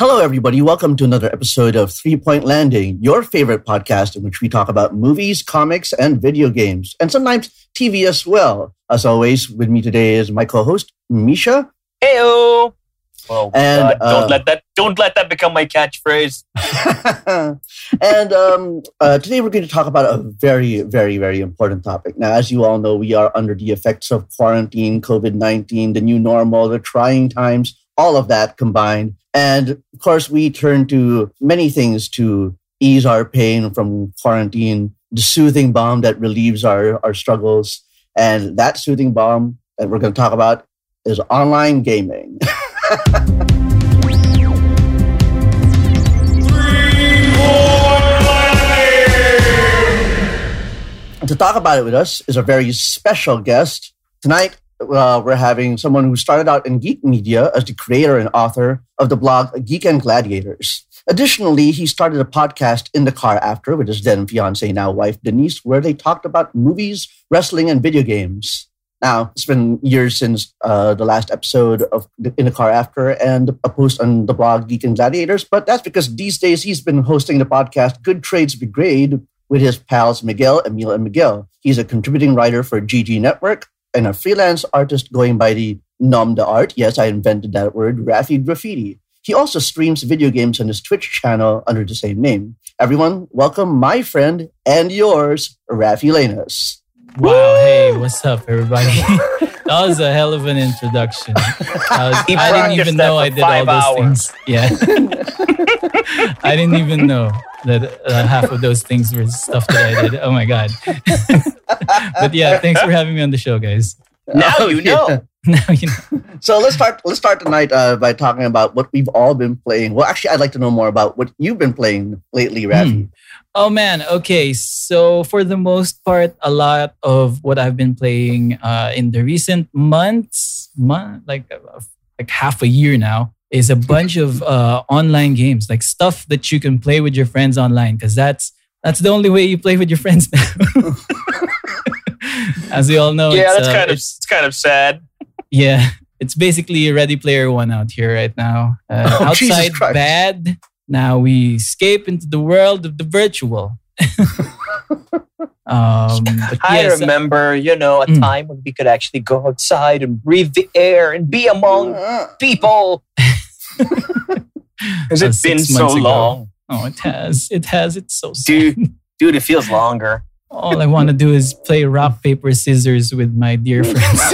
Hello, everybody. Welcome to another episode of 3 Point Landing, your favorite podcast in which we talk about movies, comics, and video games, and sometimes TV as well. As always, with me today is my co-host, Misha. Heyo. Oh, and don't let that become my catchphrase. And today we're going to talk about a very, very, very important topic. Now, as you all know, we are under the effects of quarantine, COVID-19, the new normal, the trying times, all of that combined. And of course, we turn to many things to ease our pain from quarantine, the soothing balm that relieves our struggles. And that soothing balm that we're going to talk about is online gaming. 3 Point Landing. To talk about it with us is a very special guest. Tonight, we're having someone who started out in geek media as the creator and author of the blog Geek and Gladiators. Additionally, he started a podcast, In the Car After, with his then fiancée, now wife, Denise, where they talked about movies, wrestling, and video games. Now, it's been years since the last episode of In the Car After and a post on the blog Geek and Gladiators, but that's because these days he's been hosting the podcast Good Trades Be Great with his pals Miguel, Emil, and Miguel. He's a contributing writer for GG Network and a freelance artist going by the nom de art, yes, I invented that word, Raffy Graffiti. He also streams video games on his Twitch channel under the same name. Everyone, welcome my friend and yours, Raffy Lanus. Wow, hey, what's up, everybody? That was a hell of an introduction. I didn't even know I did all those things. Yeah. I didn't even know that half of those things were stuff that I did. Oh, my God. But yeah, thanks for having me on the show, guys. Now you know. So let's start tonight by talking about what we've all been playing. Well, actually, I'd like to know more about what you've been playing lately, Raffy. Oh, man. Okay. So for the most part, a lot of what I've been playing in the recent months, like half a year now, is a bunch of online games, like stuff that you can play with your friends online, because that's the only way you play with your friends now. As we all know. Yeah, it's kind of sad. Yeah. It's basically Ready Player One out here right now. Outside bad. Now we escape into the world of the virtual. I remember a time when we could actually go outside and breathe the air and be among people. Has it been so long? Oh, it has. It's so sad. Dude, it feels longer. All I want to do is play rock, paper, scissors with my dear friends.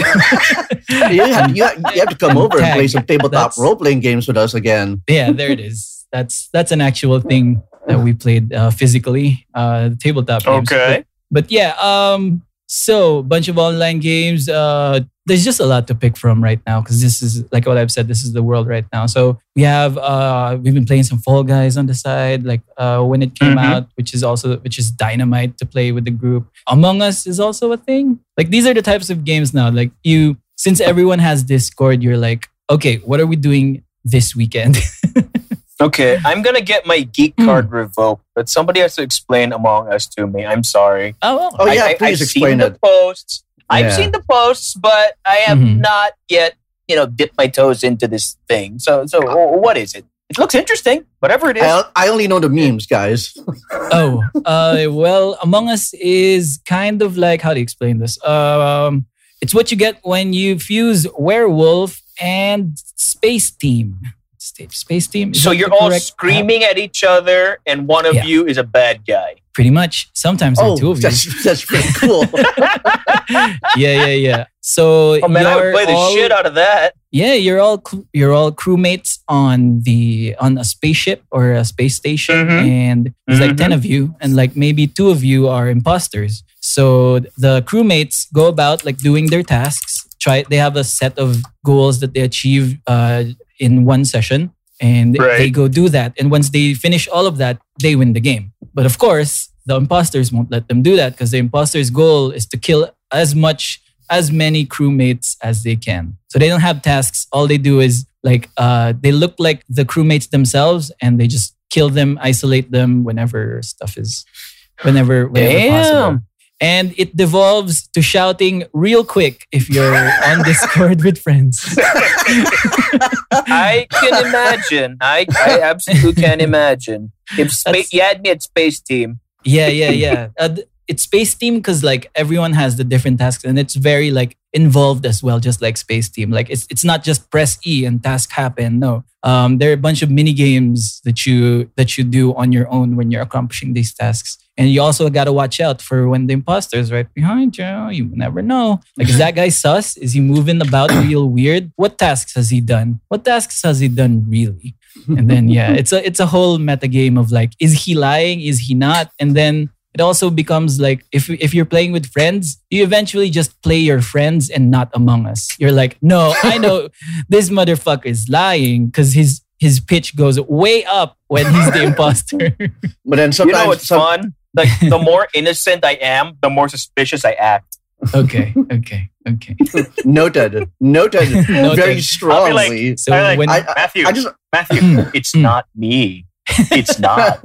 you have to come over and play some tabletop role-playing games with us again. Yeah, there it is. That's an actual thing that we played physically, tabletop games. Okay. But yeah, so a bunch of online games. There's just a lot to pick from right now because this is, like what I've said, this is the world right now. So we have, we've been playing some Fall Guys on the side, like when it came out, which is dynamite to play with the group. Among Us is also a thing. Like these are the types of games now. Like you, since everyone has Discord, you're like, okay, what are we doing this weekend? Okay, I'm going to get my geek card revoked, but somebody has to explain Among Us to me. I'm sorry. Please explain it. I've seen the posts, but I have not yet, dipped my toes into this thing. So what is it? It looks interesting, whatever it is. I only know the memes, guys. Well, Among Us is kind of like, how do you explain this? It's what you get when you fuse werewolf and space team. Space Team. Is so you're all screaming at each other, and one of you is a bad guy. Pretty much. Sometimes the two of you. That's pretty cool. Yeah. So I would play the shit out of that. Yeah, you're all crewmates on a spaceship or a space station, and there's like 10 of you, and like maybe 2 of you are imposters. So the crewmates go about like doing their tasks. They have a set of goals that they achieve in one session, and they go do that. And once they finish all of that, they win the game. But of course, the imposters won't let them do that because the imposters' goal is to kill as many crewmates as they can. So they don't have tasks. All they do is like they look like the crewmates themselves, and they just kill them, isolate them whenever possible. And it devolves to shouting real quick if you're on Discord with friends. I can imagine. I absolutely can imagine. If you had me at Space Team. Yeah. It's Space Team because like everyone has the different tasks and it's very like involved as well, just like Space Team. Like it's not just press E and task happen. No, there are a bunch of mini games that you do on your own when you're accomplishing these tasks. And you also got to watch out for when the imposter's right behind you. You never know. Like, is that guy sus? Is he moving about real weird? What tasks has he done? What tasks has he done really? And then, yeah, it's a whole metagame of like, is he lying? Is he not? And then it also becomes like, if you're playing with friends, you eventually just play your friends and not Among Us. You're like, no, I know this motherfucker is lying because his pitch goes way up when he's the imposter. But then sometimes... You know what's fun? Like, the more innocent I am, the more suspicious I act. Okay. Noted. Very strongly. I'll be like, Matthew, it's not me. It's not.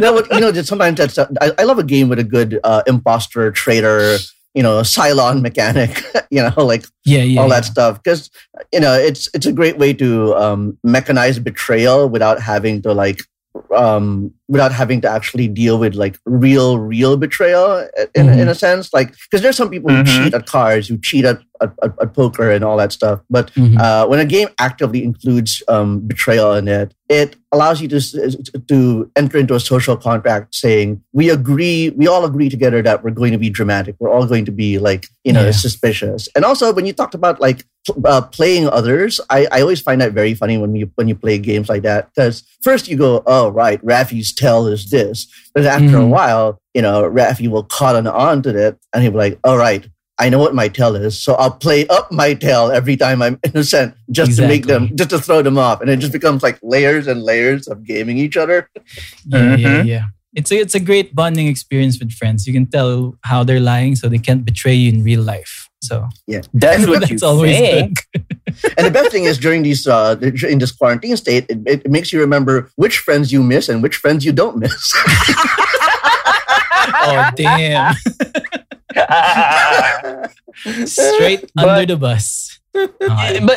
No, but, sometimes that's... I love a game with a good imposter, traitor... Cylon mechanic, that stuff. Because, it's a great way to mechanize betrayal without having to actually deal with like real betrayal in a sense. Like, because there's some people who cheat at cards, who cheat at poker and all that stuff. But when a game actively includes betrayal in it, it allows you to enter into a social contract saying, we all agree together that we're going to be dramatic. We're all going to be suspicious. And also when you talked about like playing others, I always find that very funny when you play games like that. Because first you go, oh, right, Raffy's tell is this. But after a while, Raffy will cotton on to that and he'll be like, all right, I know what my tell is, so I'll play up my tell every time I'm innocent to throw them off. And it just becomes like layers and layers of gaming each other. Yeah. It's a great bonding experience with friends. You can tell how they're lying so they can't betray you in real life. So yeah, that's always good. And the best thing is during these in this quarantine state, it makes you remember which friends you miss and which friends you don't miss. Oh damn! Straight under the bus. But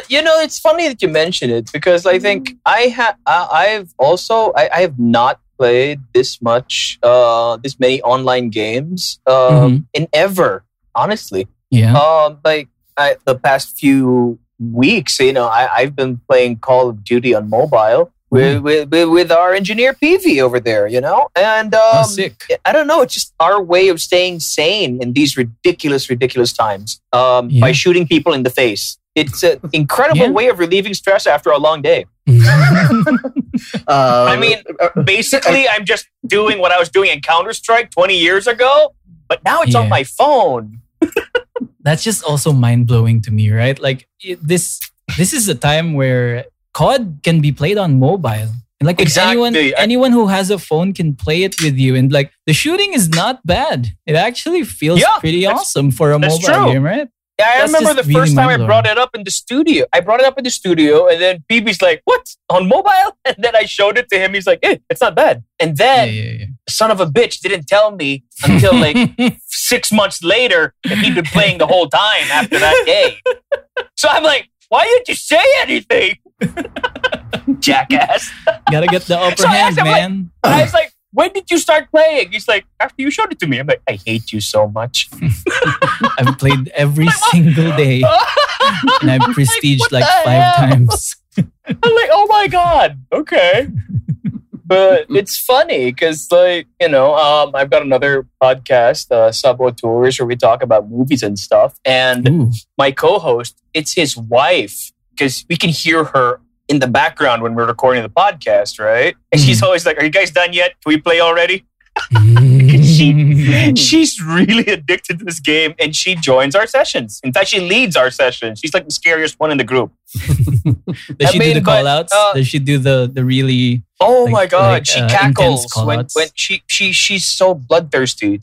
it's funny that you mention it because I think I have not played this many online games in ever. Honestly. Yeah. The past few weeks, I've been playing Call of Duty on mobile with our engineer PV over there, and sick. I don't know. It's just our way of staying sane in these ridiculous times by shooting people in the face. It's an incredible way of relieving stress after a long day. Basically, I'm just doing what I was doing in Counter-Strike 20 years ago, but now it's on my phone. That's just also mind-blowing to me, right? Like, this is a time where COD can be played on mobile. And like anyone who has a phone can play it with you. And like, the shooting is not bad. It actually feels pretty awesome for a mobile game, right? Yeah, I remember the first time I brought it up in the studio. And then PB's like, what? On mobile? And then I showed it to him. He's like, hey, it's not bad. And then son of a bitch didn't tell me until like 6 months later that he'd been playing the whole time after that day. So I'm like, why didn't you say anything? Jackass. Gotta get the upper hand, man. I was like, when did you start playing? He's like, after you showed it to me. I'm like, I hate you so much. I've played every single day. And I've prestiged like five times. I'm like, oh my God. Okay. But it's funny because I've got another podcast, Sabotours, where we talk about movies and stuff. And my co-host, it's his wife because we can hear her in the background when we're recording the podcast, right? And she's always like, are you guys done yet? Can we play already? She's really addicted to this game and she joins our sessions. In fact, she leads our sessions. She's like the scariest one in the group. Does she do the call-outs? Does she do the really... Oh my God, she cackles when she's so bloodthirsty.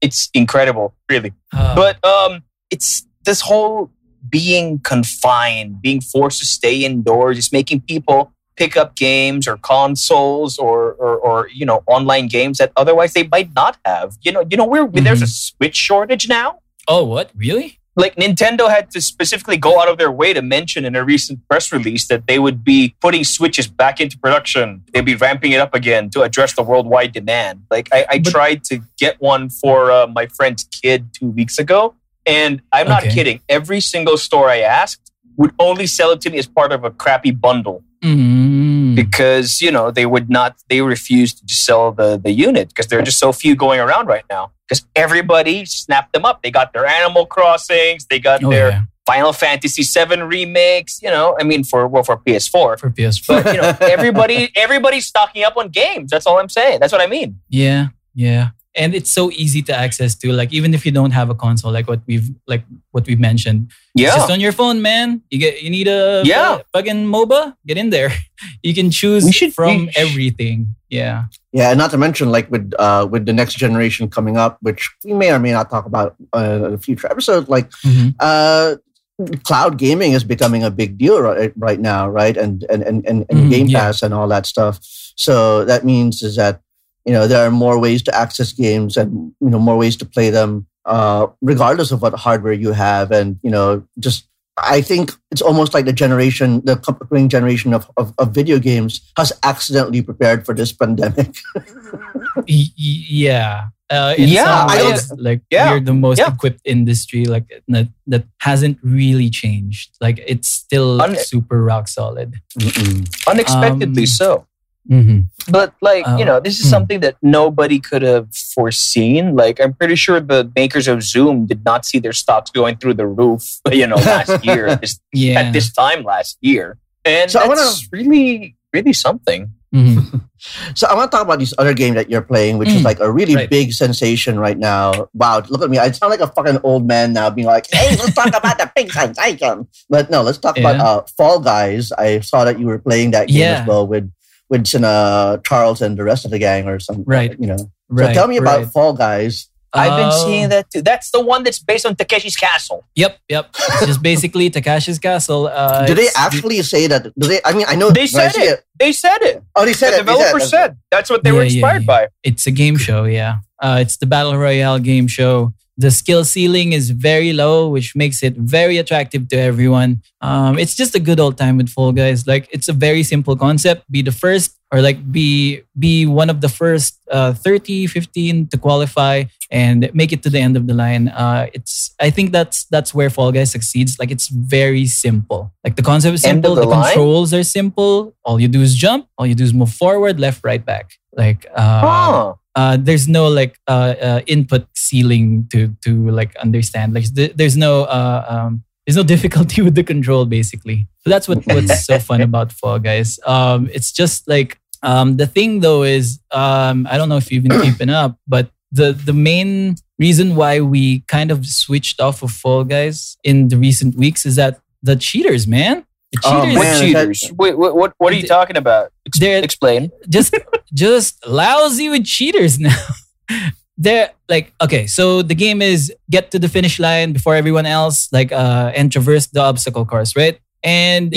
It's incredible, really. But it's this whole... being confined, being forced to stay indoors, is making people pick up games or consoles or you know, online games that otherwise they might not have. You know, there's a Switch shortage now. Oh, what? Really? Like, Nintendo had to specifically go out of their way to mention in a recent press release that they would be putting Switches back into production. They'd be ramping it up again to address the worldwide demand. Like, I tried to get one for my friend's kid 2 weeks ago. And I'm not kidding. Every single store I asked would only sell it to me as part of a crappy bundle. Mm-hmm. Because, you know, they refused to sell the unit because there are just so few going around right now. Because everybody snapped them up. They got their Animal Crossings. They got their Final Fantasy VII remakes. You know, I mean, for PS4. For PS4. But, you know, everybody's stocking up on games. That's all I'm saying. That's what I mean. Yeah, yeah. And it's so easy to access too. Like, even if you don't have a console, like what we've mentioned, it's just on your phone, man. You need a fucking MOBA. Get in there. You can choose from everything. Yeah. Yeah, and not to mention, like, with the next generation coming up, which we may or may not talk about in a future episode. Like, cloud gaming is becoming a big deal right now, right? And Game Pass and all that stuff. So that means is that, you know, there are more ways to access games and, you know, more ways to play them, regardless of what hardware you have. And, you know, just, I think it's almost like the coming generation of video games has accidentally prepared for this pandemic. Yeah. We're the most equipped industry, like, that hasn't really changed. Like, it's still super rock solid. Mm-mm. Unexpectedly so. Mm-hmm. But, like, you know, this is something that nobody could have foreseen. Like, I'm pretty sure the makers of Zoom did not see their stocks going through the roof, you know, last year. At this time last year. And so that's really, really something. Mm-hmm. So I want to talk about this other game that you're playing, which is like a really big sensation right now. Wow, look at me. I sound like a fucking old man now being like, hey, let's talk about the big sensation. But no, let's talk about Fall Guys. I saw that you were playing that game as well with Charles and the rest of the gang or something. Right. You know. Right, so tell me about Fall Guys. I've been seeing that too. That's the one that's based on Takeshi's Castle. Yep. It's just basically Takeshi's Castle. Do they actually say that? Do they? I mean, I know they said it. They said it. Oh, they said it. The developer said that's what they were inspired by. It's a game show, it's the Battle Royale game show. The skill ceiling is very low, which makes it very attractive to everyone. It's just a good old time with Fall Guys. Like, it's a very simple concept. Be the first, or like be one of the first 30, 15 to qualify and make it to the end of the line. I think that's where Fall Guys succeeds. Like, it's very simple. Like, the concept is simple. The controls are simple. All you do is jump. All you do is move forward, left, right, back. Like, there's no like input ceiling to like understand. Like, there's no difficulty with the control, basically. So that's what's so fun about Fall Guys. It's just like the thing though is I don't know if you've been keeping up, but the main reason why we kind of switched off of Fall Guys in the recent weeks is that the cheaters, man. The cheaters. Wait, what are you talking about? Explain. Just lousy with cheaters now. They're like, okay, so the game is get to the finish line before everyone else, like, and traverse the obstacle course, right? And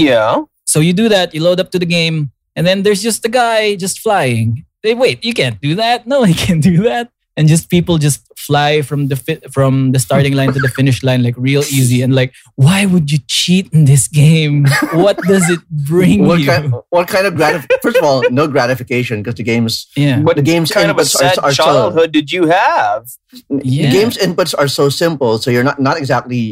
so you do that, you load up to the game, and then there's just the guy just flying. They wait, you can't do that. No, you can't do that. And just people just fly from the starting line to the finish line, like, real easy. And like, why would you cheat in this game? What does it bring you? What kind of gratification? First of all, no gratification because the games. Yeah. What the game's kind of a sad childhood did you have? The game's inputs are so simple, so you're not exactly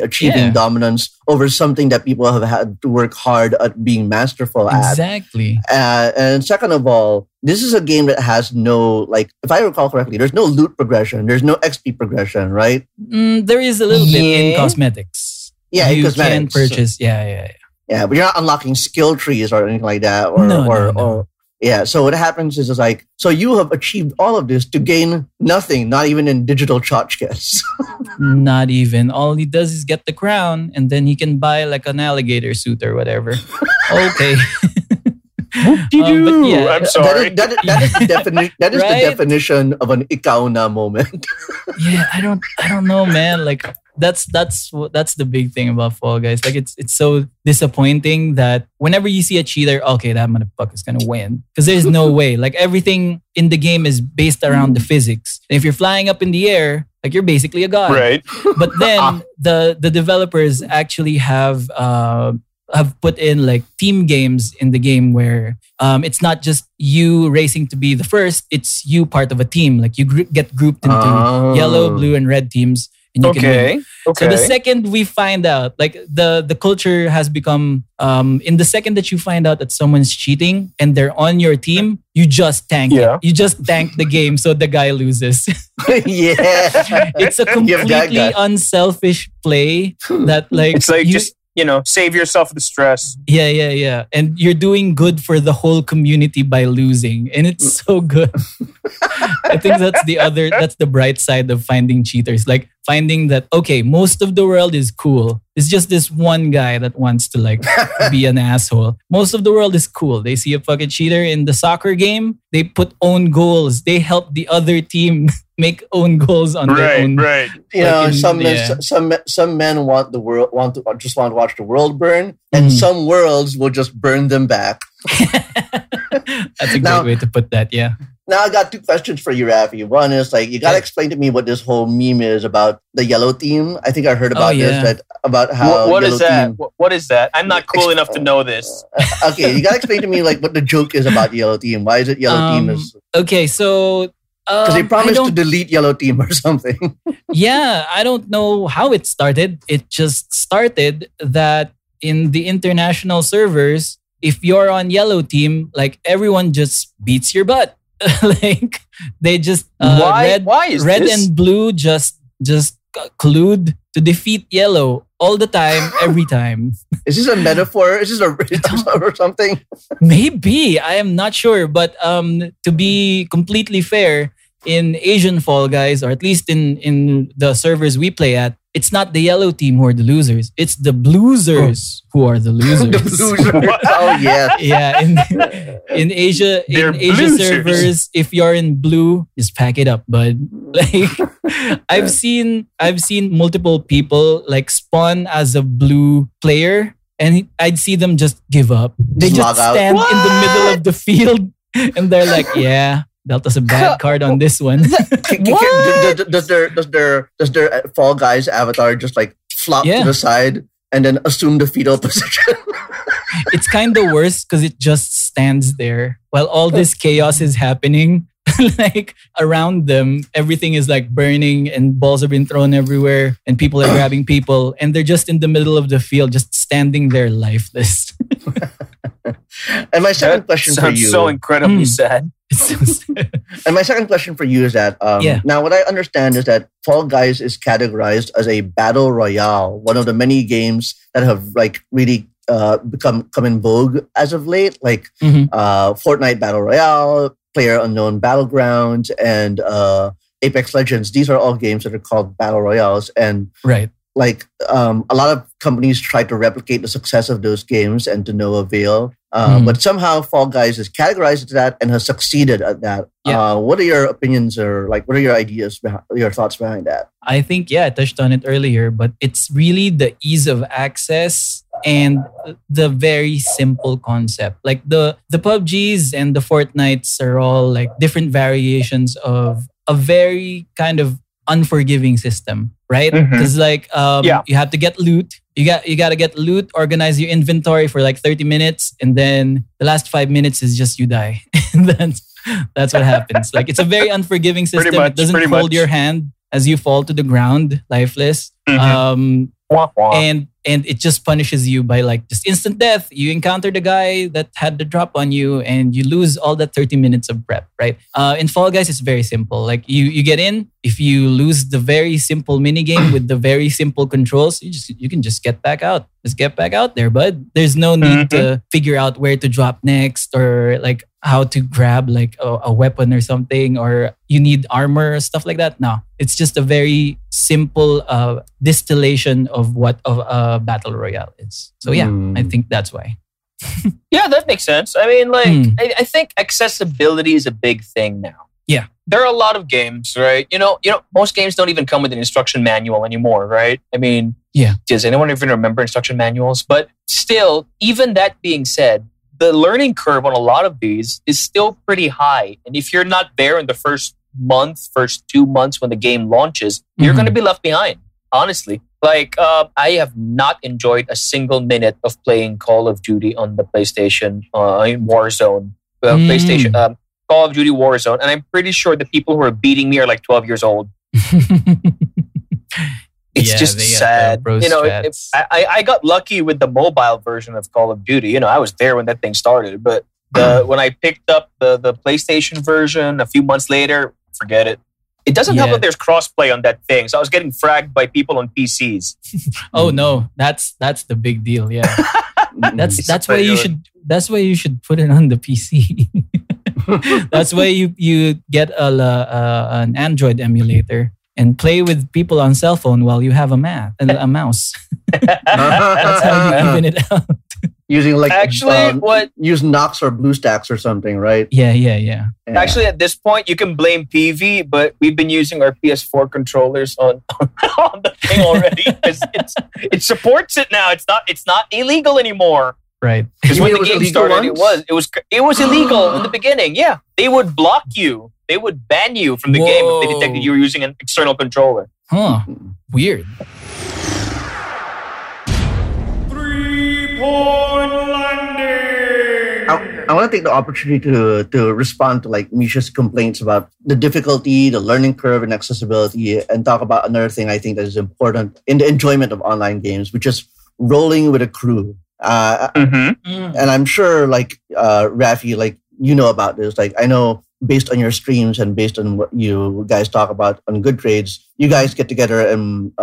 achieving dominance over something that people have had to work hard at being masterful at. Exactly. And second of all, this is a game that has no, like, if I recall correctly, there's no loot progression, there's no XP progression, right? There is a little bit in cosmetics. Yeah, you can purchase. Yeah. Yeah, but you're not unlocking skill trees or anything like that, or. Yeah, so what happens is like, so you have achieved all of this to gain nothing, not even in digital tchotchkes. Not even. All he does is get the crown and then he can buy like an alligator suit or whatever. Okay. What do you do? Yeah, I'm sorry. That is the definition of an ikaw na moment. Yeah, I don't know, man. Like, That's the big thing about Fall Guys. Like it's so disappointing that whenever you see a cheater, okay, that motherfucker's gonna win because there's no way. Like everything in the game is based around the physics. And if you're flying up in the air, like you're basically a god. Right. But then the developers actually have put in like team games in the game where it's not just you racing to be the first. It's you part of a team. Like you get grouped into yellow, blue, and red teams. And you can win. Okay. So the second we find out, like the culture has become, in the second that you find out that someone's cheating and they're on your team, you just tank it. You just tank the game so the guy loses. Yeah. It's a completely unselfish play that like... It's like you save yourself the stress. Yeah. And you're doing good for the whole community by losing. And it's so good. I think that's the bright side of finding cheaters. Like finding that, okay, most of the world is cool. It's just this one guy that wants to like be an asshole. Most of the world is cool. They see a fucking cheater in the soccer game. They put own goals. They help the other team make own goals on their own. Right. Some men want to watch the world burn, and some worlds will just burn them back. That's a great way to put that. Yeah. Now I got two questions for you, Raffy. One is like, you got to explain to me what this whole meme is about the yellow team. I think I heard about this, about how what is that? What is that? I'm not cool enough to know this. Okay, you got to explain to me like what the joke is about yellow team. Why is it yellow team? Okay, so... Because they promised to delete yellow team or something. Yeah, I don't know how it started. It just started that in the international servers, if you're on yellow team, like everyone just beats your butt. Like they just red and blue just collude to defeat yellow all the time, every time. Is this a metaphor? Is this a ritual or something? Maybe. I am not sure. But to be completely fair, in Asian Fall Guys, or at least in the servers we play at, it's not the yellow team who are the losers. It's the bluesers who are the losers. Oh, yeah. Yeah. In Asia, they're in Asia servers, if you're in blue, just pack it up, bud. Like I've seen multiple people like spawn as a blue player, and I'd see them just give up. They just stand in the middle of the field and they're like, yeah. Delta's a bad card on this one. Does their Fall Guys avatar just like flop to the side and then assume the fetal position? It's kind of worse because it just stands there while all this chaos is happening. Like around them, everything is like burning and balls are being thrown everywhere and people are grabbing people and they're just in the middle of the field, just standing there lifeless. And my second question for you... so incredibly sad. And my second question for you is that now what I understand is that Fall Guys is categorized as a battle royale, one of the many games that have like really come in vogue as of late, like Fortnite Battle Royale, PlayerUnknown Battlegrounds, and Apex Legends. These are all games that are called battle royales, and like a lot of companies try to replicate the success of those games and to no avail. But somehow Fall Guys is categorized to that and has succeeded at that. Yeah. What are your opinions or like what are your ideas, your thoughts behind that? I think, I touched on it earlier, but it's really the ease of access and the very simple concept. Like the PUBGs and the Fortnites are all like different variations of a very kind of unforgiving system, right? Because like you have to get loot. You gotta get loot, organize your inventory for like 30 minutes, and then the last 5 minutes is just you die. And that's what happens. Like it's a very unforgiving system. It doesn't hold your hand as you fall to the ground, lifeless. And it just punishes you by like just instant death. You encounter the guy that had the drop on you and you lose all that 30 minutes of prep, right? In Fall Guys, it's very simple. Like you get in, if you lose the very simple minigame with the very simple controls, you can just get back out. Just get back out there, bud. There's no need to figure out where to drop next or like how to grab like a weapon or something, or you need armor or stuff like that. No, it's just a very simple distillation of what a battle royale is. So I think that's why. Yeah, that makes sense. I mean, like I think accessibility is a big thing now. Yeah. there are a lot of games, right? You know, most games don't even come with an instruction manual anymore, right? I mean, yeah. Does anyone even remember instruction manuals? But still, even that being said, the learning curve on a lot of these is still pretty high. And if you're not there in the first 2 months when the game launches, you're going to be left behind, honestly. Like, I have not enjoyed a single minute of playing Call of Duty on the PlayStation, Warzone. PlayStation, Call of Duty Warzone. And I'm pretty sure the people who are beating me are like 12 years old. It's just sad. You know, I got lucky with the mobile version of Call of Duty. You know, I was there when that thing started. But when I picked up the PlayStation version a few months later, forget it. It doesn't help that there's crossplay on that thing. So I was getting fragged by people on PCs. Oh no, that's the big deal. Yeah, that's why you should put it on the PC. That's why you get an Android emulator and play with people on cell phone while you have a mouse. That's how you even it out. Using like use Nox or BlueStacks or something, right? Yeah. Actually, at this point, you can blame PV, but we've been using our PS4 controllers on the thing already. It supports it now. It's not illegal anymore. Right. Because when the game started, it was illegal in the beginning. Yeah, they would block you. They would ban you from the game if they detected you were using an external controller. Huh. Weird. 3 Point Landing. I want to take the opportunity to respond to like Misha's complaints about the difficulty, the learning curve, and accessibility, and talk about another thing I think that is important in the enjoyment of online games, which is rolling with a crew. And I'm sure, like Raffy, like you know about this. Like I know, based on your streams and based on what you guys talk about on Good Trades, you guys get together and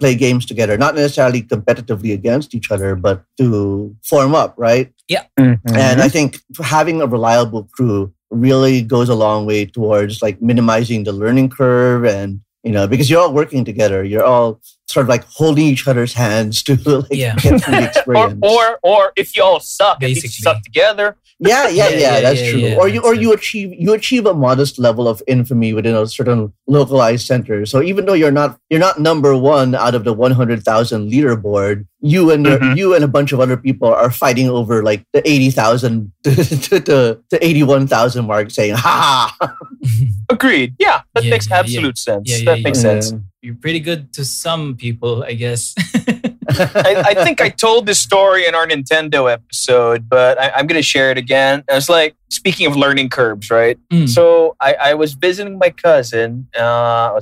play games together, not necessarily competitively against each other, but to form up, right? Yeah. Mm-hmm. And I think having a reliable crew really goes a long way towards like minimizing the learning curve and, you know, because you're all working together, you're all sort of like holding each other's hands to like get through the experience. or if you all suck, basically. If you suck together. Yeah, that's true. Yeah, or you achieve a modest level of infamy within a certain localized center. So even though you're not number one out of the 100,000 leaderboard, you and a bunch of other people are fighting over like the 80,000 to 81,000 mark, saying ha. Agreed. Yeah, that makes absolute sense. That makes sense. You're pretty good to some people, I guess. I think I told this story in our Nintendo episode, but I'm going to share it again. I was like, speaking of learning curves, right? So I was visiting my cousin. And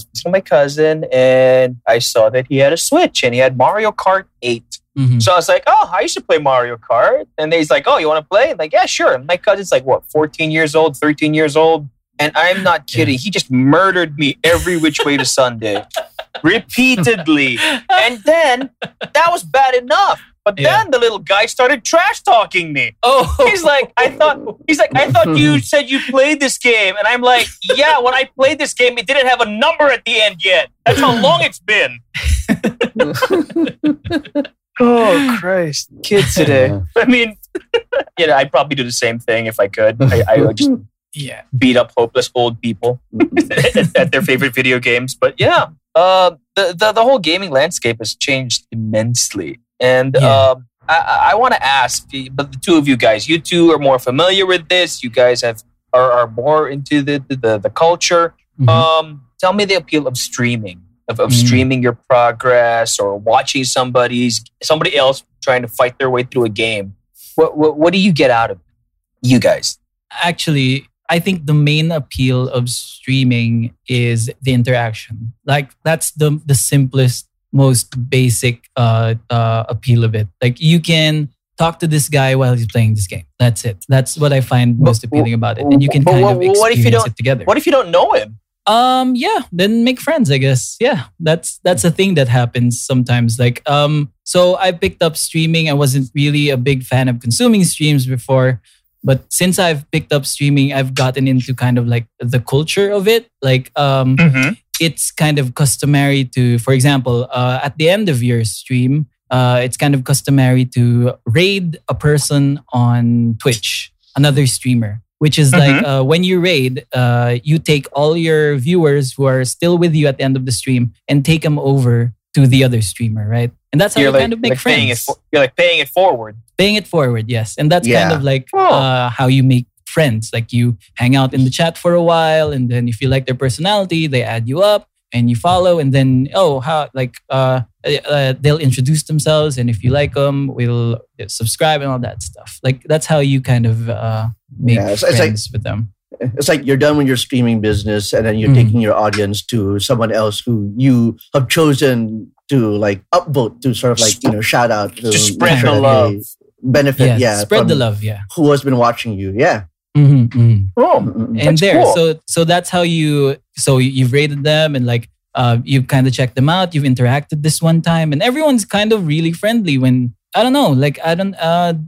I saw that he had a Switch and he had Mario Kart 8. Mm-hmm. So I was like, oh, I used to play Mario Kart. And he's like, oh, you want to play? I'm like, yeah, sure. And my cousin's like, what, 14 years old, 13 years old? And I'm not kidding. Yeah. He just murdered me every which way to Sunday. Repeatedly. And then that was bad enough. But then the little guy started trash talking me. Oh, he's like, I thought you said you played this game. And I'm like, yeah, when I played this game, it didn't have a number at the end yet. That's how long it's been. Oh, Christ. Kids today. Yeah. I mean, you know, I'd probably do the same thing if I could. I would just... Yeah, beat up hopeless old people at their favorite video games. But yeah, the whole gaming landscape has changed immensely. And I want to ask, but the two of you guys, you two are more familiar with this. You guys are more into the culture. Mm-hmm. Tell me the appeal of streaming, of streaming your progress or watching somebody else trying to fight their way through a game. What do you get out of it, you guys? Actually, I think the main appeal of streaming is the interaction. Like that's the simplest, most basic appeal of it. Like you can talk to this guy while he's playing this game. That's it. That's what I find most appealing about it. And you can kind of experience it together. What if you don't know him? Then make friends, I guess. Yeah, that's a thing that happens sometimes. Like, so I picked up streaming. I wasn't really a big fan of consuming streams before. But since I've picked up streaming, I've gotten into kind of like the culture of it. Like it's kind of customary to, for example, at the end of your stream, it's kind of customary to raid a person on Twitch, another streamer. which is like when you raid, you take all your viewers who are still with you at the end of the stream and take them over to the other streamer, right? And that's how you kind of make friends. You're like paying it forward. Paying it forward, yes. And that's kind of like how you make friends. Like you hang out in the chat for a while, and then if you like their personality, they add you up and you follow, and then they'll introduce themselves, and if you like them, we'll subscribe and all that stuff. Like that's how you kind of make friends with them. It's like you're done with your streaming business, and then you're taking your audience to someone else who you have chosen to like upvote to, sort of like shout out to spread the love, benefit. Yeah, spread the love. Yeah, who has been watching you? Yeah. Mm-hmm, mm-hmm. Oh, mm-hmm. And there, cool. so that's how you. So you've rated them, and like you've kind of checked them out. You've interacted this one time, and everyone's kind of really friendly. When the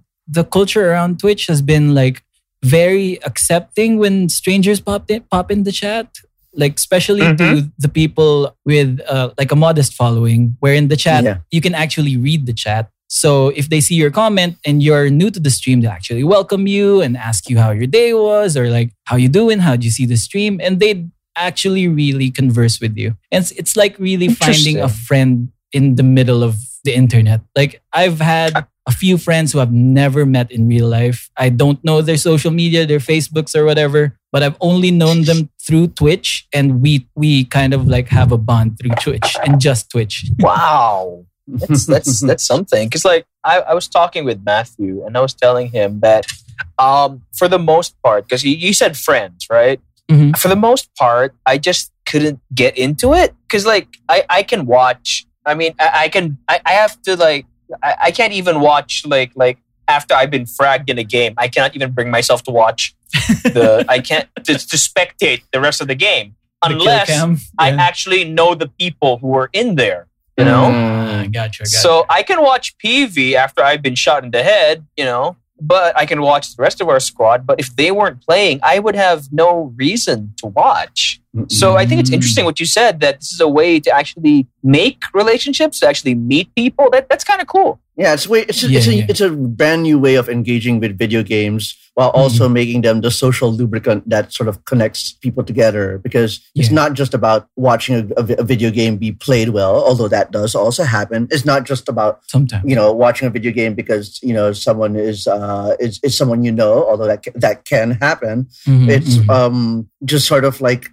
culture around Twitch has been like very accepting when strangers pop in the chat, like especially to the people with like a modest following, where in the chat you can actually read the chat. So if they see your comment and you're new to the stream, they actually welcome you and ask you how your day was, or like how you doing, how'd you see the stream, and they actually really converse with you. And it's like really finding a friend in the middle of the internet. Like I've had a few friends who I've never met in real life. I don't know their social media, their Facebooks or whatever, but I've only known them through Twitch, and we kind of like have a bond through Twitch and just Twitch. Wow. That's something. Because like I was talking with Matthew, and I was telling him that for the most part, because you said friends, right? Mm-hmm. For the most part, I just couldn't get into it. Because like I can watch. I mean, I have to like. I can't even watch like after I've been fragged in a game. I cannot even bring myself to watch I can't to spectate the rest of the game unless I actually know the people who are in there. You know, gotcha. So I can watch PV after I've been shot in the head. You know, but I can watch the rest of our squad. But if they weren't playing, I would have no reason to watch. So I think it's interesting what you said, that this is a way to actually make relationships, to actually meet people. That's kind of cool. Yeah, it's a brand new way of engaging with video games while also making them the social lubricant that sort of connects people together. Because it's not just about watching a video game be played well, although that does also happen. It's not just about sometimes watching a video game because someone is someone although that can happen. Mm-hmm, it's just sort of like.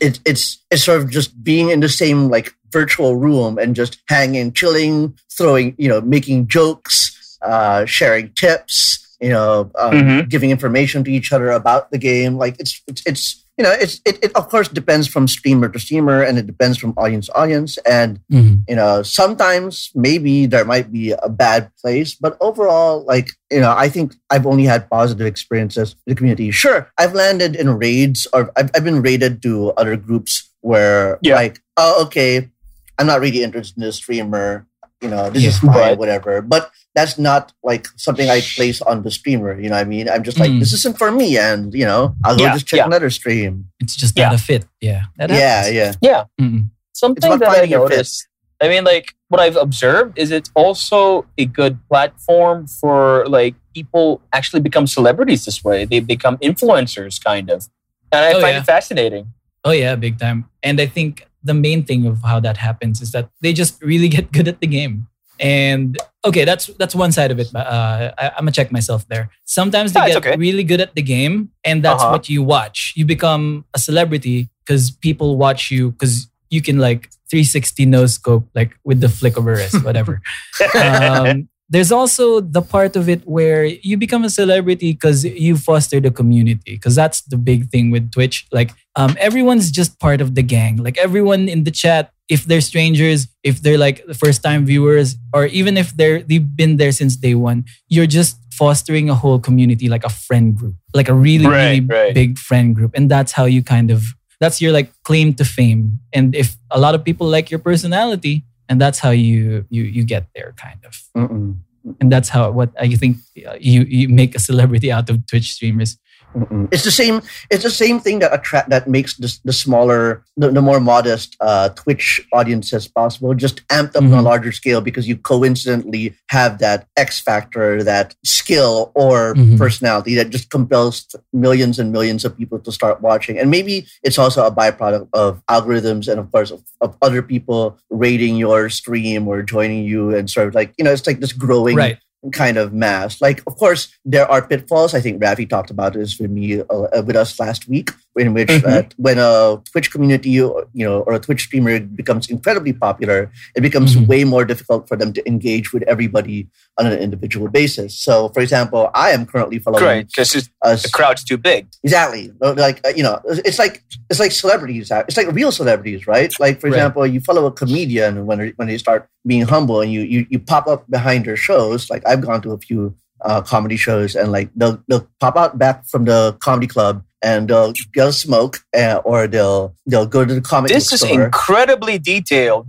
It's sort of just being in the same like virtual room and just hanging, chilling, throwing, making jokes, sharing tips, giving information to each other about the game. Like it of course depends from streamer to streamer, and it depends from audience to audience. And sometimes maybe there might be a bad place, but overall, like I think I've only had positive experiences with the community. Sure, I've landed in raids, or I've been raided to other groups where like, oh, okay, I'm not really interested in this streamer. This is fine, whatever. But that's not like something I place on the streamer. You know what I mean? I'm just like, this isn't for me. And, I'll go just check another stream. It's just not a fit. Yeah. That happens. Yeah. Mm-hmm. Something that I noticed. I mean, like what I've observed is it's also a good platform for like people actually become celebrities this way. They become influencers kind of. And I find it fascinating. Oh yeah, big time. And I think the main thing of how that happens is that they just really get good at the game. And okay, that's one side of it. I'm gonna check myself there. Sometimes they get really good at the game, and that's what you watch. You become a celebrity because people watch you because you can like 360 no scope, like with the flick of a wrist, whatever. There's also the part of it where you become a celebrity because you foster the community, because that's the big thing with Twitch. Like everyone's just part of the gang. Like everyone in the chat, if they're strangers, if they're like first-time viewers, or even if they've been there since day one, you're just fostering a whole community, like a friend group, like a really, really big friend group. And that's how you that's your like claim to fame. And if a lot of people like your personality, and that's how you get there, kind of. Mm-mm. And that's how I think you make a celebrity out of Twitch streamers. It's the same. It's the same thing that makes the smaller, the more modest Twitch audiences possible. Just amped up on a larger scale because you coincidentally have that X factor, that skill or personality that just compels millions and millions of people to start watching. And maybe it's also a byproduct of algorithms and, of course, of other people rating your stream or joining you, and sort of like, you know, it's like this growing. Right. Kind of mass. Like, of course, there are pitfalls. I think Raffy talked about this with me, with us last week, in which when a Twitch community, or a Twitch streamer becomes incredibly popular, it becomes way more difficult for them to engage with everybody on an individual basis. So, for example, I am currently following because the crowd's too big. Exactly. Like, it's like celebrities. It's like real celebrities, right? Like, for example, you follow a comedian when they start being humble, and you pop up behind their shows. Like, I've gone to a few comedy shows, and like they'll pop out back from the comedy club, and they'll smoke, or they'll go to the comic book store. This is incredibly detailed.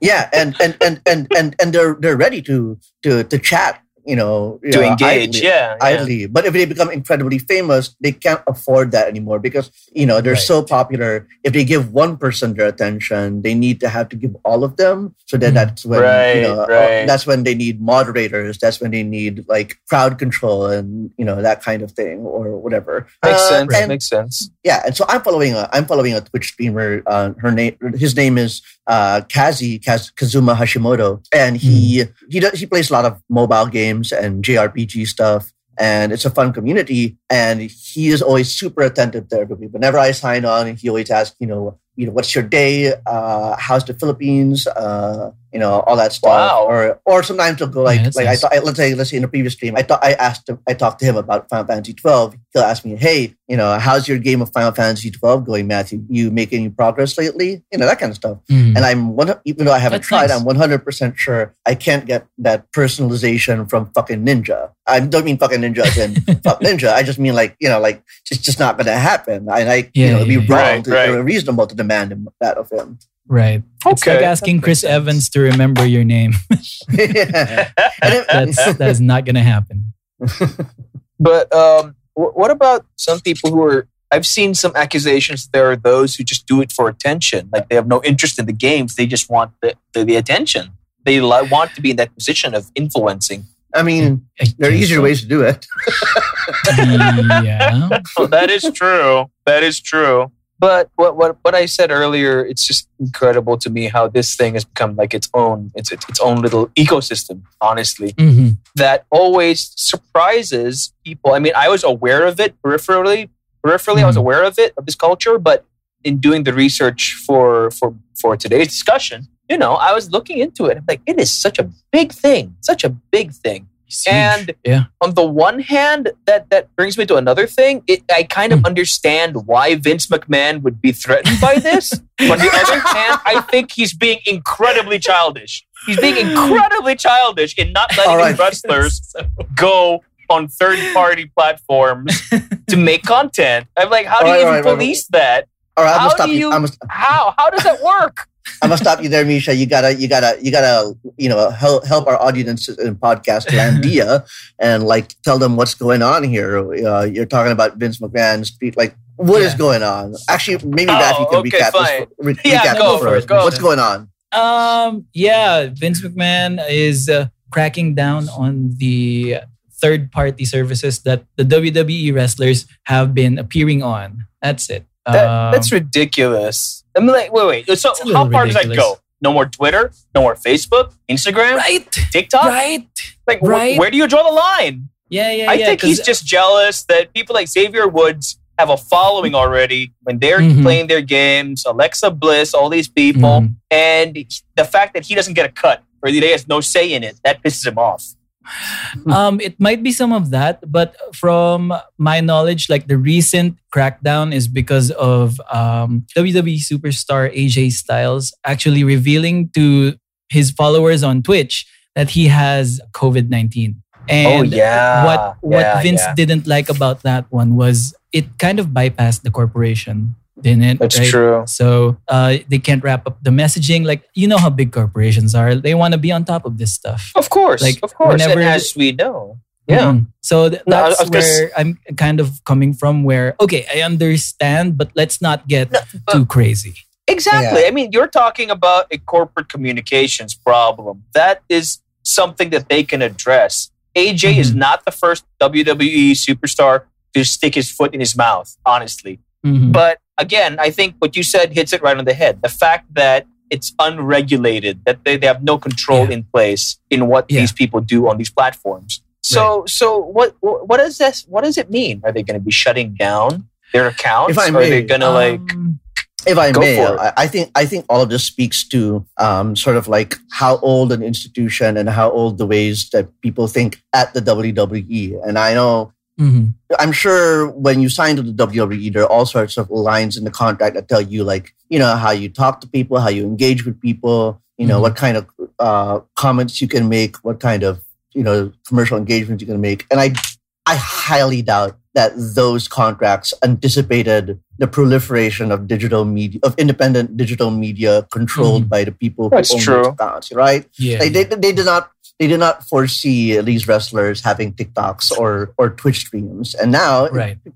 Yeah, and they're ready to chat. To engage, idly. But if they become incredibly famous, they can't afford that anymore because, they're so popular. If they give one person their attention, they need to have to give all of them. So then that's when, that's when they need moderators. That's when they need like crowd control and, that kind of thing or whatever. Makes sense. Makes sense. Yeah. And so I'm following a Twitch streamer. His name is Kazuma Hashimoto. And he plays a lot of mobile games and JRPG stuff. And it's a fun community. And he is always super attentive to everybody. Whenever I sign on, he always asks, what's your day? How's the Philippines? All that stuff. Wow. Or sometimes he'll go nice. Let's say in the previous stream, I talked to him about Final Fantasy XII. He'll ask me, hey, how's your game of Final Fantasy XII going, Matthew? You make any progress lately? That kind of stuff. And even though I haven't tried, I'm 100% sure I can't get that personalization from fucking Ninja. I don't mean fucking Ninja as in fuck Ninja. I just mean it's just not going to happen. And it'd be reasonable to demand that of him. Right. Okay. It's like asking Chris Evans to remember your name. That's not going to happen. But what about some people who are... I've seen some accusations there are those who just do it for attention. Like they have no interest in the games. They just want the attention. They want to be in that position of influencing. I mean, there are easier ways to do it. Yeah. Well, that is true. But what I said earlier, it's just incredible to me how this thing has become like its own little ecosystem, honestly, that always surprises people. I mean, I was aware of it peripherally, I was aware of it, of this culture, but in doing the research for today's discussion, I was looking into it. I'm like, it is such a big thing. And on the one hand, that brings me to another thing. I kind of understand why Vince McMahon would be threatened by this. On the other hand, I think he's being incredibly childish. In not letting wrestlers go on third-party platforms to make content. I'm like, how do you even police that? All right, how does that work? I'm gonna stop you there, Misha. You gotta help our audience in podcast Landia and tell them what's going on here. You're talking about Vince McMahon. What is going on? Actually, maybe Raffy can recap this. What's going on? Vince McMahon is cracking down on the third-party services that the WWE wrestlers have been appearing on. That's it. That's ridiculous. I mean, wait. So how far does that go? No more Twitter, no more Facebook, Instagram, TikTok, where do you draw the line? I think he's just jealous that people like Xavier Woods have a following already when they're playing their games. Alexa Bliss, all these people, and the fact that he doesn't get a cut or he has no say in it, that pisses him off. It might be some of that, but from my knowledge, the recent crackdown is because of WWE superstar AJ Styles actually revealing to his followers on Twitch that he has COVID-19. And what Vince didn't like about that one was it kind of bypassed the corporation. That's true. So they can't wrap up the messaging. How big corporations are. They want to be on top of this stuff. Of course. Whenever, and as we know. Yeah. Mm-hmm. So that's where I'm kind of coming from, where, okay, I understand, but let's not get too crazy. Exactly. Yeah. I mean, you're talking about a corporate communications problem. That is something that they can address. AJ mm-hmm. is not the first WWE superstar to stick his foot in his mouth, honestly. Mm-hmm. But again, I think what you said hits it right on the head. The fact that it's unregulated, that they have no control in place in what these people do on these platforms. So, so what is this? What does it mean? Are they going to be shutting down their accounts? If I may, are they going to I think all of this speaks to sort of like how old an institution and how old the ways that people think at the WWE. And I know, mm-hmm. I'm sure when you sign to the WWE, there are all sorts of lines in the contract that tell you, like, you know, how you talk to people, how you engage with people, you know, mm-hmm. what kind of comments you can make, what kind of, you know, commercial engagements you can make. And I highly doubt that those contracts anticipated the proliferation of digital media, of independent digital media controlled mm-hmm. by the people who own those accounts, right? Yeah, They did not foresee at least wrestlers having TikToks or Twitch streams. And now,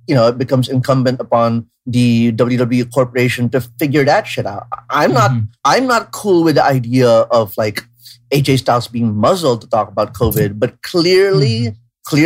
you know, it becomes incumbent upon the WWE corporation to figure that shit out. I'm not cool with the idea of like AJ Styles being muzzled to talk about COVID, but clearly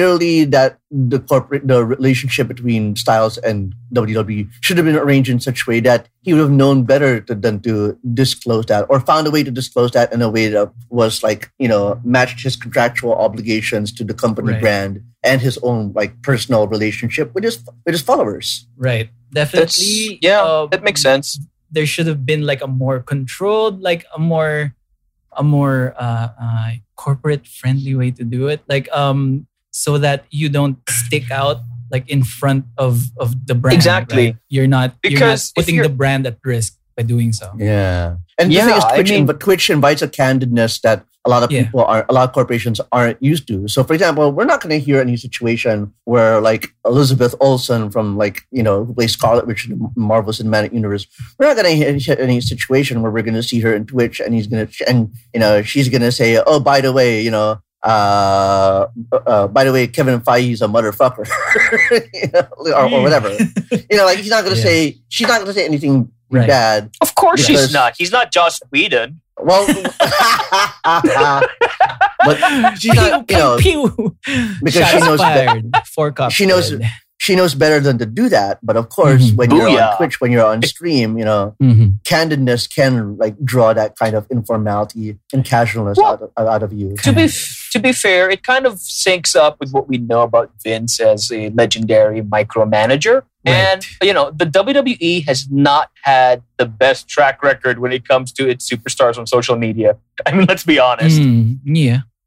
that the relationship between Styles and WWE should have been arranged in such a way that he would have known better than to disclose that, or found a way to disclose that in a way that was like, you know, matched his contractual obligations to the company brand and his own like personal relationship with his followers. Right. Definitely. That makes sense. There should have been like a more controlled, like a more corporate friendly way to do it. Like, so that you don't stick out like in front of the brand. Exactly. Right? You're not putting the brand at risk by doing so. Yeah. And the thing is, Twitch invites a candidness that a lot of people a lot of corporations aren't used to. So for example, we're not going to hear any situation where like Elizabeth Olsen from like, you know, who plays Scarlet Witch in the Marvel Cinematic Universe, we're not going to hear any situation where we're going to see her in Twitch and she's going to say, oh, by the way, you know, Kevin Feige's a motherfucker, you know, or whatever. You know, like she's not gonna say anything bad. Of course, she's not. He's not Joss Whedon. Well, but she's not. You know, because she knows better than to do that. But of course, when you're on Twitch, when you're on stream, you know, candidness can like draw that kind of informality and casualness out of you. To be fair, it kind of syncs up with what we know about Vince as a legendary micromanager. Right. And, you know, the WWE has not had the best track record when it comes to its superstars on social media. I mean, let's be honest.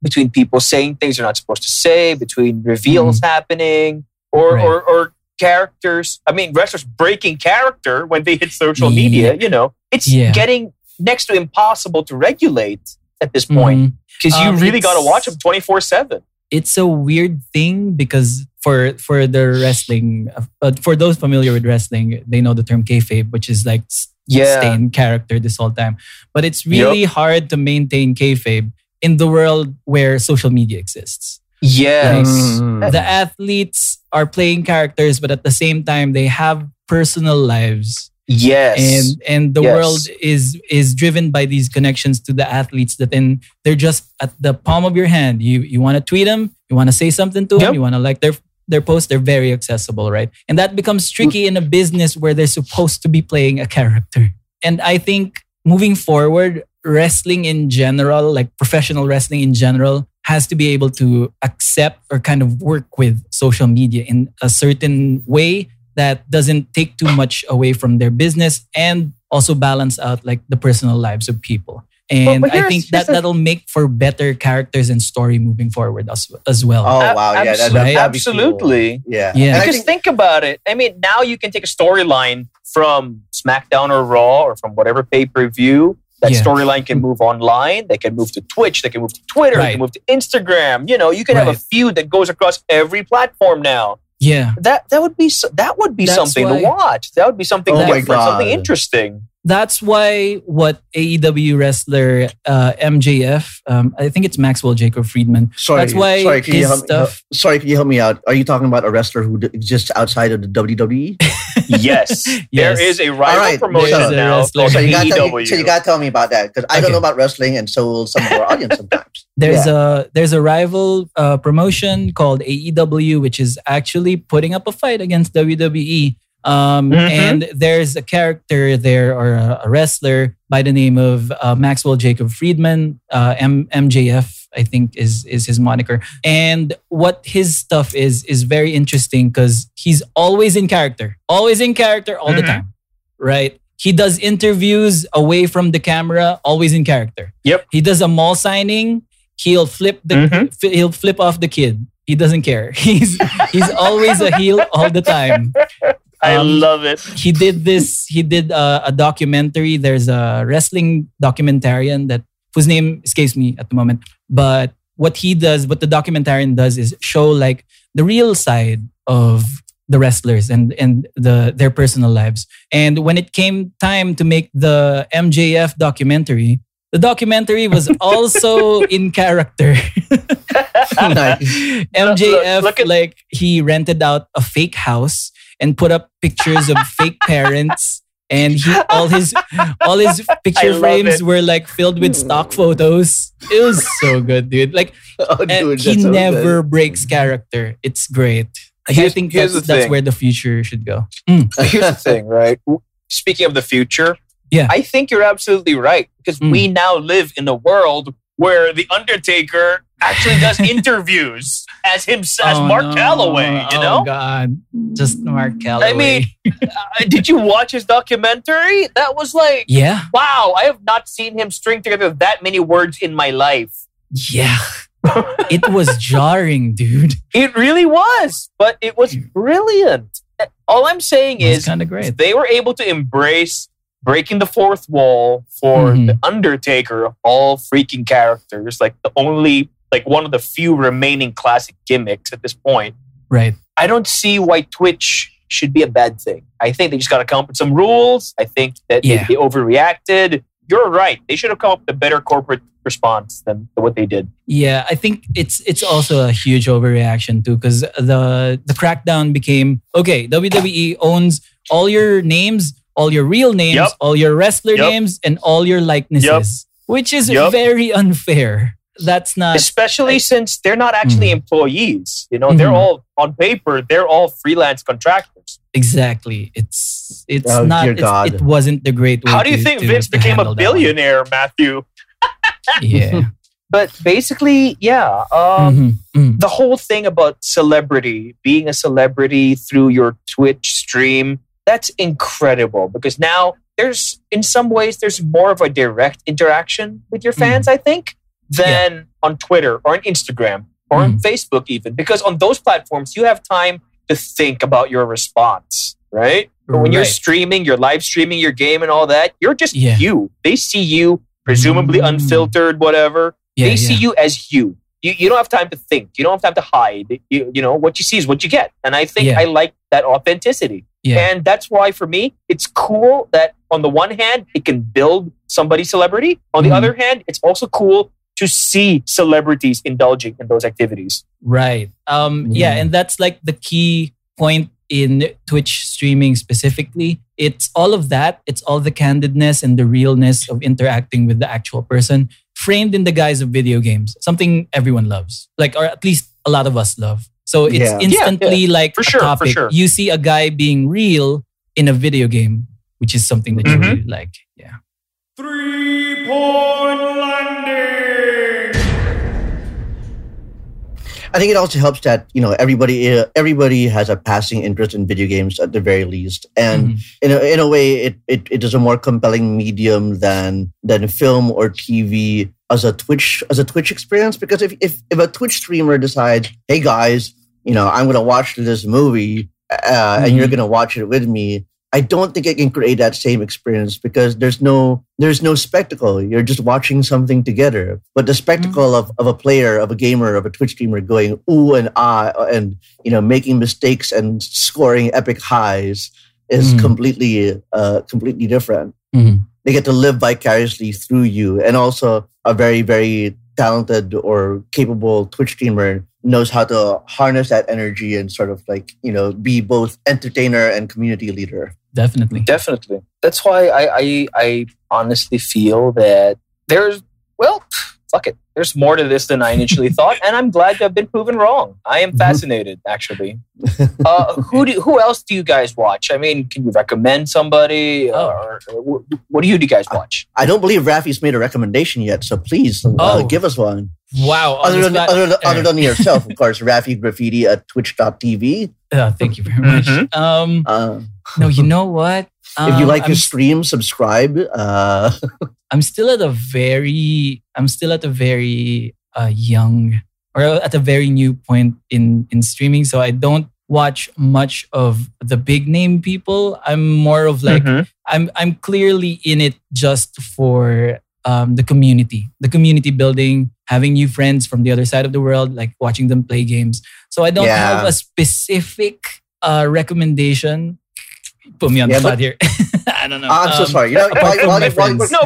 Between people saying things they're not supposed to say, between reveals happening, or characters. I mean, wrestlers breaking character when they hit social media, you know. It's getting next to impossible to regulate at this point. Because you really got to watch them 24/7. It's a weird thing because for the wrestling, for those familiar with wrestling, they know the term kayfabe, which is like stay in character this whole time. But it's really hard to maintain kayfabe in the world where social media exists. Yes. Like, the athletes are playing characters, but at the same time, they have personal lives. Yes. And the world is driven by these connections to the athletes that then they're just at the palm of your hand. You want to tweet them, you want to say something to them, you want to like their posts, they're very accessible, right? And that becomes tricky in a business where they're supposed to be playing a character. And I think moving forward, wrestling in general, like professional wrestling in general, has to be able to accept or kind of work with social media in a certain way that doesn't take too much away from their business and also balance out like the personal lives of people. And I think that'll make for better characters and story moving forward as well. Oh, wow. Yeah, absolutely. Cool. Yeah. Because think about it. I mean, now you can take a storyline from SmackDown or Raw or from whatever pay-per-view. That storyline can move online. They can move to Twitch. They can move to Twitter. They can move to Instagram. You know, you can have a feud that goes across every platform now. Yeah, that would be something to watch. That would be something different, something interesting. that's why what AEW wrestler MJF, I think it's Maxwell Jacob Friedman. Sorry, can you help me out? Are you talking about a wrestler who exists outside of the WWE? Yes. There is a rival promotion now called AEW. So you got to tell me about that, because I don't know about wrestling, and so will some of our audience sometimes. There's a rival promotion called AEW, which is actually putting up a fight against WWE. And there's a character there, or a wrestler by the name of Maxwell Jacob Friedman, MJF, I think is his moniker. And what his stuff is very interesting because he's always in character all the time, right? He does interviews away from the camera, always in character. Yep. He does a mall signing. He'll flip off the kid. He doesn't care. He's always a heel all the time. I love it. He did a documentary. There's a wrestling documentarian whose name escapes me at the moment. But what the documentarian does is show like the real side of the wrestlers and their personal lives. And when it came time to make the MJF documentary, the documentary was also in character. MJF, he rented out a fake house and put up pictures of fake parents, and all his picture frames were like filled with stock photos. It was so good, dude. He never breaks character. It's great. I think that's where the future should go. Here's the thing, right? Speaking of the future, I think you're absolutely right, because we now live in a world where The Undertaker actually does interviews as himself, Calloway, you know? Oh, God. Just Mark Calloway. I mean, did you watch his documentary? That was like, wow, I have not seen him string together that many words in my life. Yeah. It was jarring, dude. It really was, but it was brilliant. All I'm saying is great. They were able to embrace breaking the fourth wall for The Undertaker of all freaking characters, one of the few remaining classic gimmicks at this point. Right. I don't see why Twitch should be a bad thing. I think they just got to come up with some rules. I think that they overreacted. You're right. They should have come up with a better corporate response than what they did. Yeah, I think it's also a huge overreaction too, because the crackdown became, WWE owns all your names, all your real names, all your wrestler names, and all your likenesses, which is very unfair. That's not... Especially since they're not actually employees. You know, they're all, on paper, they're all freelance contractors. Exactly. It's not... It wasn't the great way. How do you think Vince became a billionaire, Matthew? Yeah. But basically, the whole thing about celebrity, being a celebrity through your Twitch stream, that's incredible, because now there's more of a direct interaction with your fans, I think, than on Twitter or on Instagram or on Facebook even. Because on those platforms, you have time to think about your response, right? But when you're streaming, you're live streaming your game and all that, you're just you. They see you, presumably unfiltered, whatever. Yeah, they see you as you. You don't have time to think. You don't have time to hide. You know, what you see is what you get. And I think I like that authenticity. Yeah. And that's why, for me, it's cool that on the one hand, it can build somebody's celebrity. On the other hand, it's also cool to see celebrities indulging in those activities. Right. And that's like the key point in Twitch streaming specifically. It's all of that. It's all the candidness and the realness of interacting with the actual person, framed in the guise of video games, something everyone loves, or at least a lot of us love. So it's instantly like a topic. Sure. You see a guy being real in a video game, which is something that you really like. Yeah. 3 Point Landing. I think it also helps that everybody has a passing interest in video games at the very least, and in a way, it is a more compelling medium than film or TV. As a Twitch experience, because if a Twitch streamer decides, hey guys, I'm going to watch this movie and you're going to watch it with me, I don't think it can create that same experience, because there's no spectacle. You're just watching something together. But the spectacle of a player, of a gamer, of a Twitch streamer going ooh and ah and making mistakes and scoring epic highs is completely different. Mm-hmm. They get to live vicariously through you. And also a very, very talented or capable Twitch streamer knows how to harness that energy and sort of like, you know, be both entertainer and community leader. Definitely. That's why I honestly feel that there's, well, fuck it. There's more to this than I initially thought. And I'm glad I've been proven wrong. I am fascinated, actually. Who else do you guys watch? I mean, can you recommend somebody? Or what do you guys watch? I don't believe Raffy's made a recommendation yet. So please give us one. Wow. Other than yourself, of course, Raffy Graffiti at twitch.tv. Thank you very much. Mm-hmm. No, you know what? If you like his stream, subscribe. I'm still at a very new point in streaming. So I don't watch much of the big name people. I'm more of like, I'm clearly in it just for the community building, having new friends from the other side of the world, like watching them play games. So I don't have a specific recommendation. Put me on the spot here. I don't know. I'm so sorry. You know, no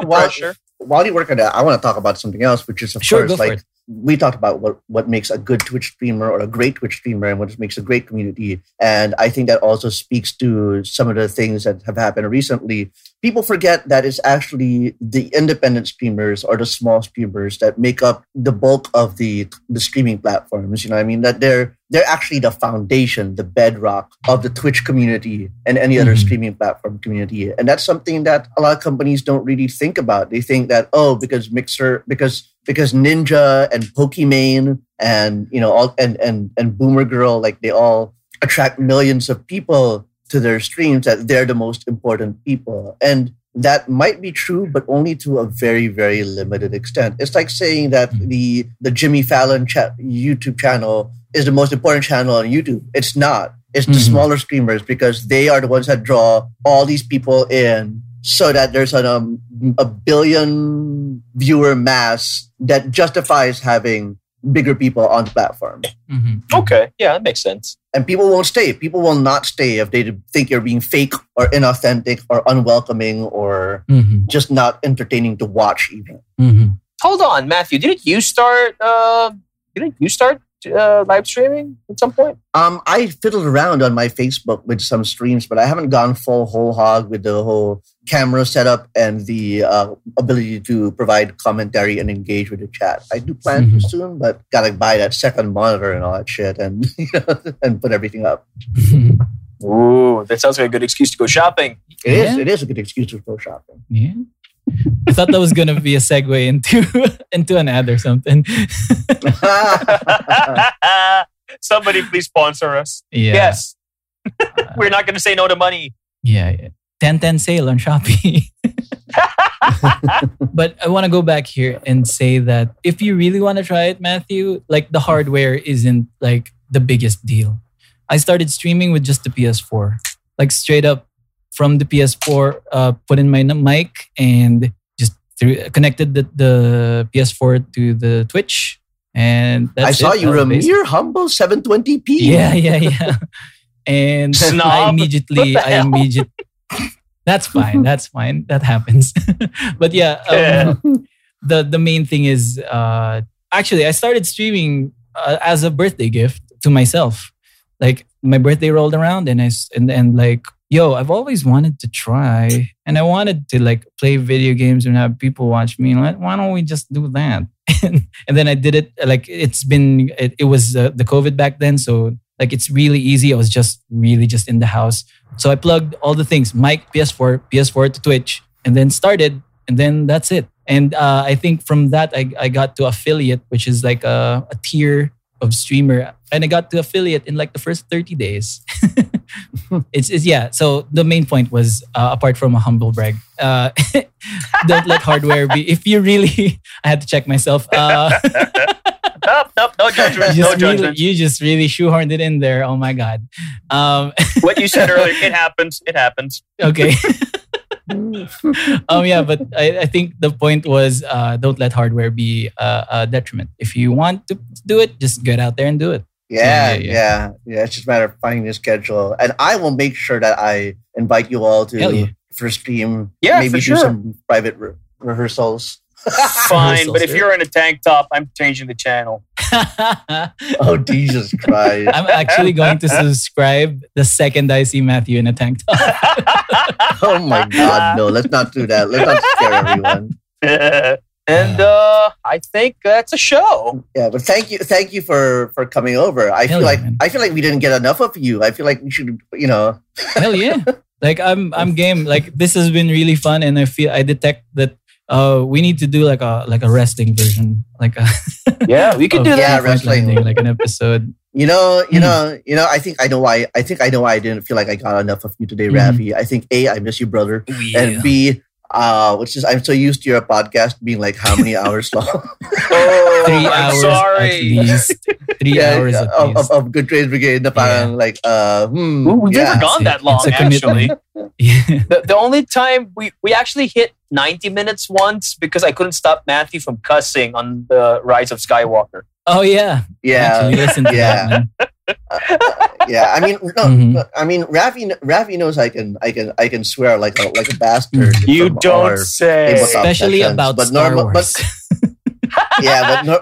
pressure. While you work on that, I want to talk about something else, which is, of course, like we talked about what makes a good Twitch streamer or a great Twitch streamer and what makes a great community. And I think that also speaks to some of the things that have happened recently. People forget that it's actually the independent streamers or the small streamers that make up the bulk of the streaming platforms. You know what I mean? That they're actually the foundation, the bedrock of the Twitch community and any other streaming platform community. And that's something that a lot of companies don't really think about. They think that, because Mixer, because Ninja and Pokimane and, you know, all and Boomer Girl, like they all attract millions of people to their streams, that they're the most important people. And that might be true, but only to a very, very limited extent. It's like saying that the Jimmy Fallon YouTube channel is the most important channel on YouTube. It's not. It's the smaller streamers, because they are the ones that draw all these people in so that there's a billion viewer mass that justifies having bigger people on the platform. Mm-hmm. Okay. Yeah, that makes sense. And people won't stay. People will not stay if they think you're being fake or inauthentic or unwelcoming or just not entertaining to watch even. Mm-hmm. Hold on, Matthew. Didn't you start live streaming at some point? I fiddled around on my Facebook with some streams, but I haven't gone full whole hog with the whole camera setup and the ability to provide commentary and engage with the chat. I do plan to soon, but gotta buy that second monitor and all that shit and and put everything up. Ooh, that sounds like a good excuse to go shopping. It is a good excuse to go shopping. Yeah. I thought that was going to be a segue into an ad or something. Somebody please sponsor us. Yeah. Yes. We're not going to say no to money. Yeah. 10/10 sale on Shopee. But I want to go back here and say that if you really want to try it, Matthew, like the hardware isn't like the biggest deal. I started streaming with just the PS4. Like straight up from the PS4, put in my mic and just connected the PS4 to the Twitch. And that's I saw it. You were a mere humble 720p. Yeah. And snob. I immediately That's fine. That happens. But the main thing is, actually, I started streaming as a birthday gift to myself. Like my birthday rolled around and I've always wanted to try, and I wanted to like play video games and have people watch me. Like, why don't we just do that? And then I did it. Like it was the COVID back then, so like it's really easy. I was just in the house, so I plugged all the things: mic, PS4 to Twitch, and then started. And then that's it. And I think from that I got to affiliate, which is like a tier of streamer, and I got to affiliate in like the first 30 days. So the main point was, apart from a humble brag, don't let hardware be. If you really, I had to check myself. Nope, no judgment. You just really shoehorned it in there. Oh my God. What you said earlier, it happens. Okay. But I think the point was, don't let hardware be a detriment. If you want to do it, just get out there and do it. Yeah. It's just a matter of finding the schedule. And I will make sure that I invite you all to for stream. Yeah, maybe for sure. Do some private rehearsals. Fine, rehearsals, but if you're in a tank top, I'm changing the channel. Oh, Jesus Christ. I'm actually going to subscribe the second I see Matthew in a tank top. Oh my God, no. Let's not do that. Let's not scare everyone. And I think that's a show. Yeah, but thank you for coming over. I feel like we didn't get enough of you. I feel like we should, you know. Hell yeah. Like I'm game. Like this has been really fun, and I detect that we need to do like a wrestling version. Like a yeah, we could do that wrestling thing, like an episode. You know. I think I know why I didn't feel like I got enough of you today, Raffy. I think A, I miss you, brother, and B, which is I'm so used to your podcast being like how many hours long? Oh, 3 hours. Sorry. At least. 3 hours of Good Trades Brigade. Na parang like we've never gone that long. Actually, the only time we actually hit 90 minutes once because I couldn't stop Matthew from cussing on the Rise of Skywalker. Oh yeah. Actually, listen to that, man. I mean, no. I mean, Raffy knows I can swear like a bastard. You don't say, especially about Star Wars. But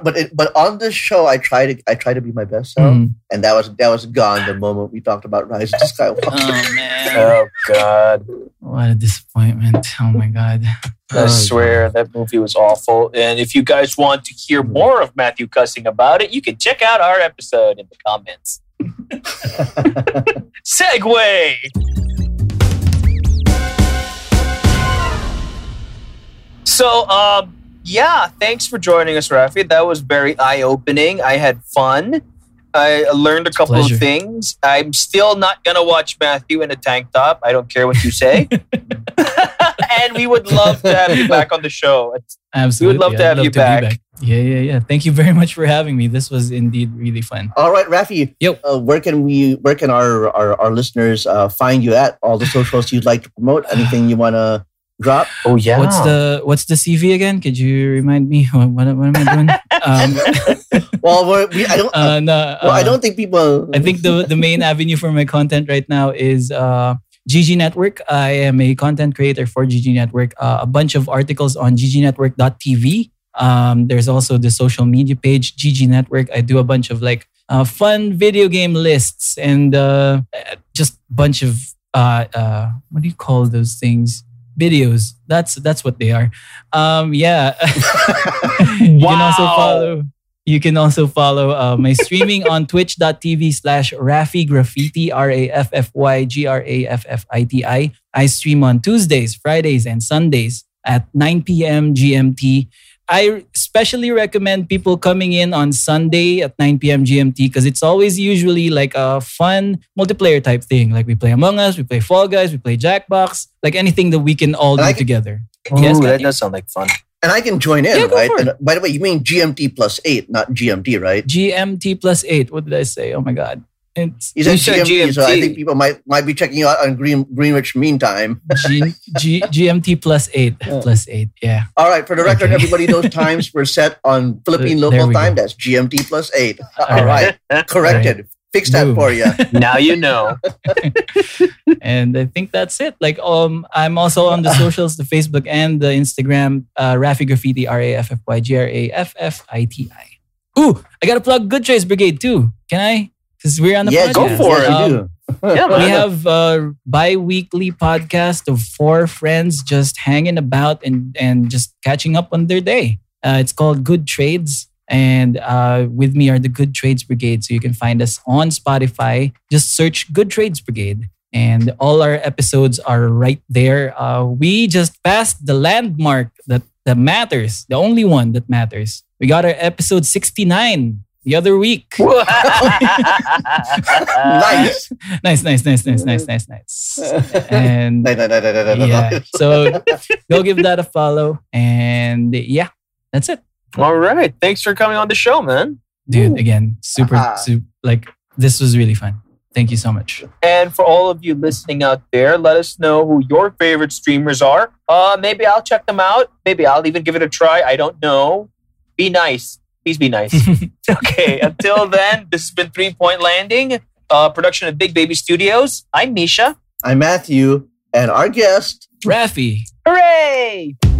on this show, I try to be my best self, and that was gone the moment we talked about Rise of Skywalker. Oh man! Oh God! What a disappointment! Oh my God! I swear that movie was awful. And if you guys want to hear more of Matthew cussing about it, you can check out our episode in the comments. Segway. So, yeah, thanks for joining us, Raffy. That was very eye-opening. I had fun. I learned a couple of things. I'm still not going to watch Matthew in a tank top. I don't care what you say. And we would love to have you back on the show. Absolutely. We would love to have you back. Yeah. Thank you very much for having me. This was indeed really fun. All right, Raffy. Yep. Where can our listeners find you at? All the socials you'd like to promote? Anything you want to drop? Oh yeah. What's the CV again? Could you remind me? What am I doing? I don't think people. I think the main avenue for my content right now is GG Network. I am a content creator for GG Network. A bunch of articles on ggnetwork.tv. There's also the social media page GG Network. I do a bunch of fun video game lists and just bunch of what do you call those things? Videos. That's what they are. Yeah. You can also follow my streaming on twitch.tv/Raffy Graffiti, RaffyGraffiti. I stream on Tuesdays, Fridays, and Sundays at 9 p.m. GMT. I especially recommend people coming in on Sunday at 9 p.m. GMT because it's always usually like a fun multiplayer type thing. Like we play Among Us, we play Fall Guys, we play Jackbox, like anything that we can all do together. Oh, yes, that does sound like fun. And I can join in, right? And by the way, you mean GMT+8, not GMD, right? GMT+8. What did I say? Oh my God. You said GMT, so I think people might be checking you out on Greenwich Mean Time. GMT+8. +8. Yeah. All right. For the record, everybody, those times were set on Philippine local time. That's GMT+8. All right. Corrected. All right. Fix that for you. Now you know. And I think that's it. I'm also on the socials, the Facebook and the Instagram, Raffy Graffiti, RaffyGraffiti. Ooh, I got to plug Good Trades Brigade too. Can I? Because we're on the podcast. Go for it. We have a bi-weekly podcast of four friends just hanging about and just catching up on their day. It's called Good Trades. And with me are the Good Trades Brigade. So you can find us on Spotify. Just search Good Trades Brigade. And all our episodes are right there. We just passed the landmark that matters. The only one that matters. We got our episode 69. The other week. Nice. And yeah, so go give that a follow. And yeah, that's it. All right. Thanks for coming on the show, man. Dude, again, super, like this was really fun. Thank you so much. And for all of you listening out there, let us know who your favorite streamers are. Maybe I'll check them out. Maybe I'll even give it a try. I don't know. Be nice. Please be nice. Okay, until then, this has been 3 Point Landing, production of Big Baby Studios. I'm Misha. I'm Matthew. and our guest, Raffy. Hooray!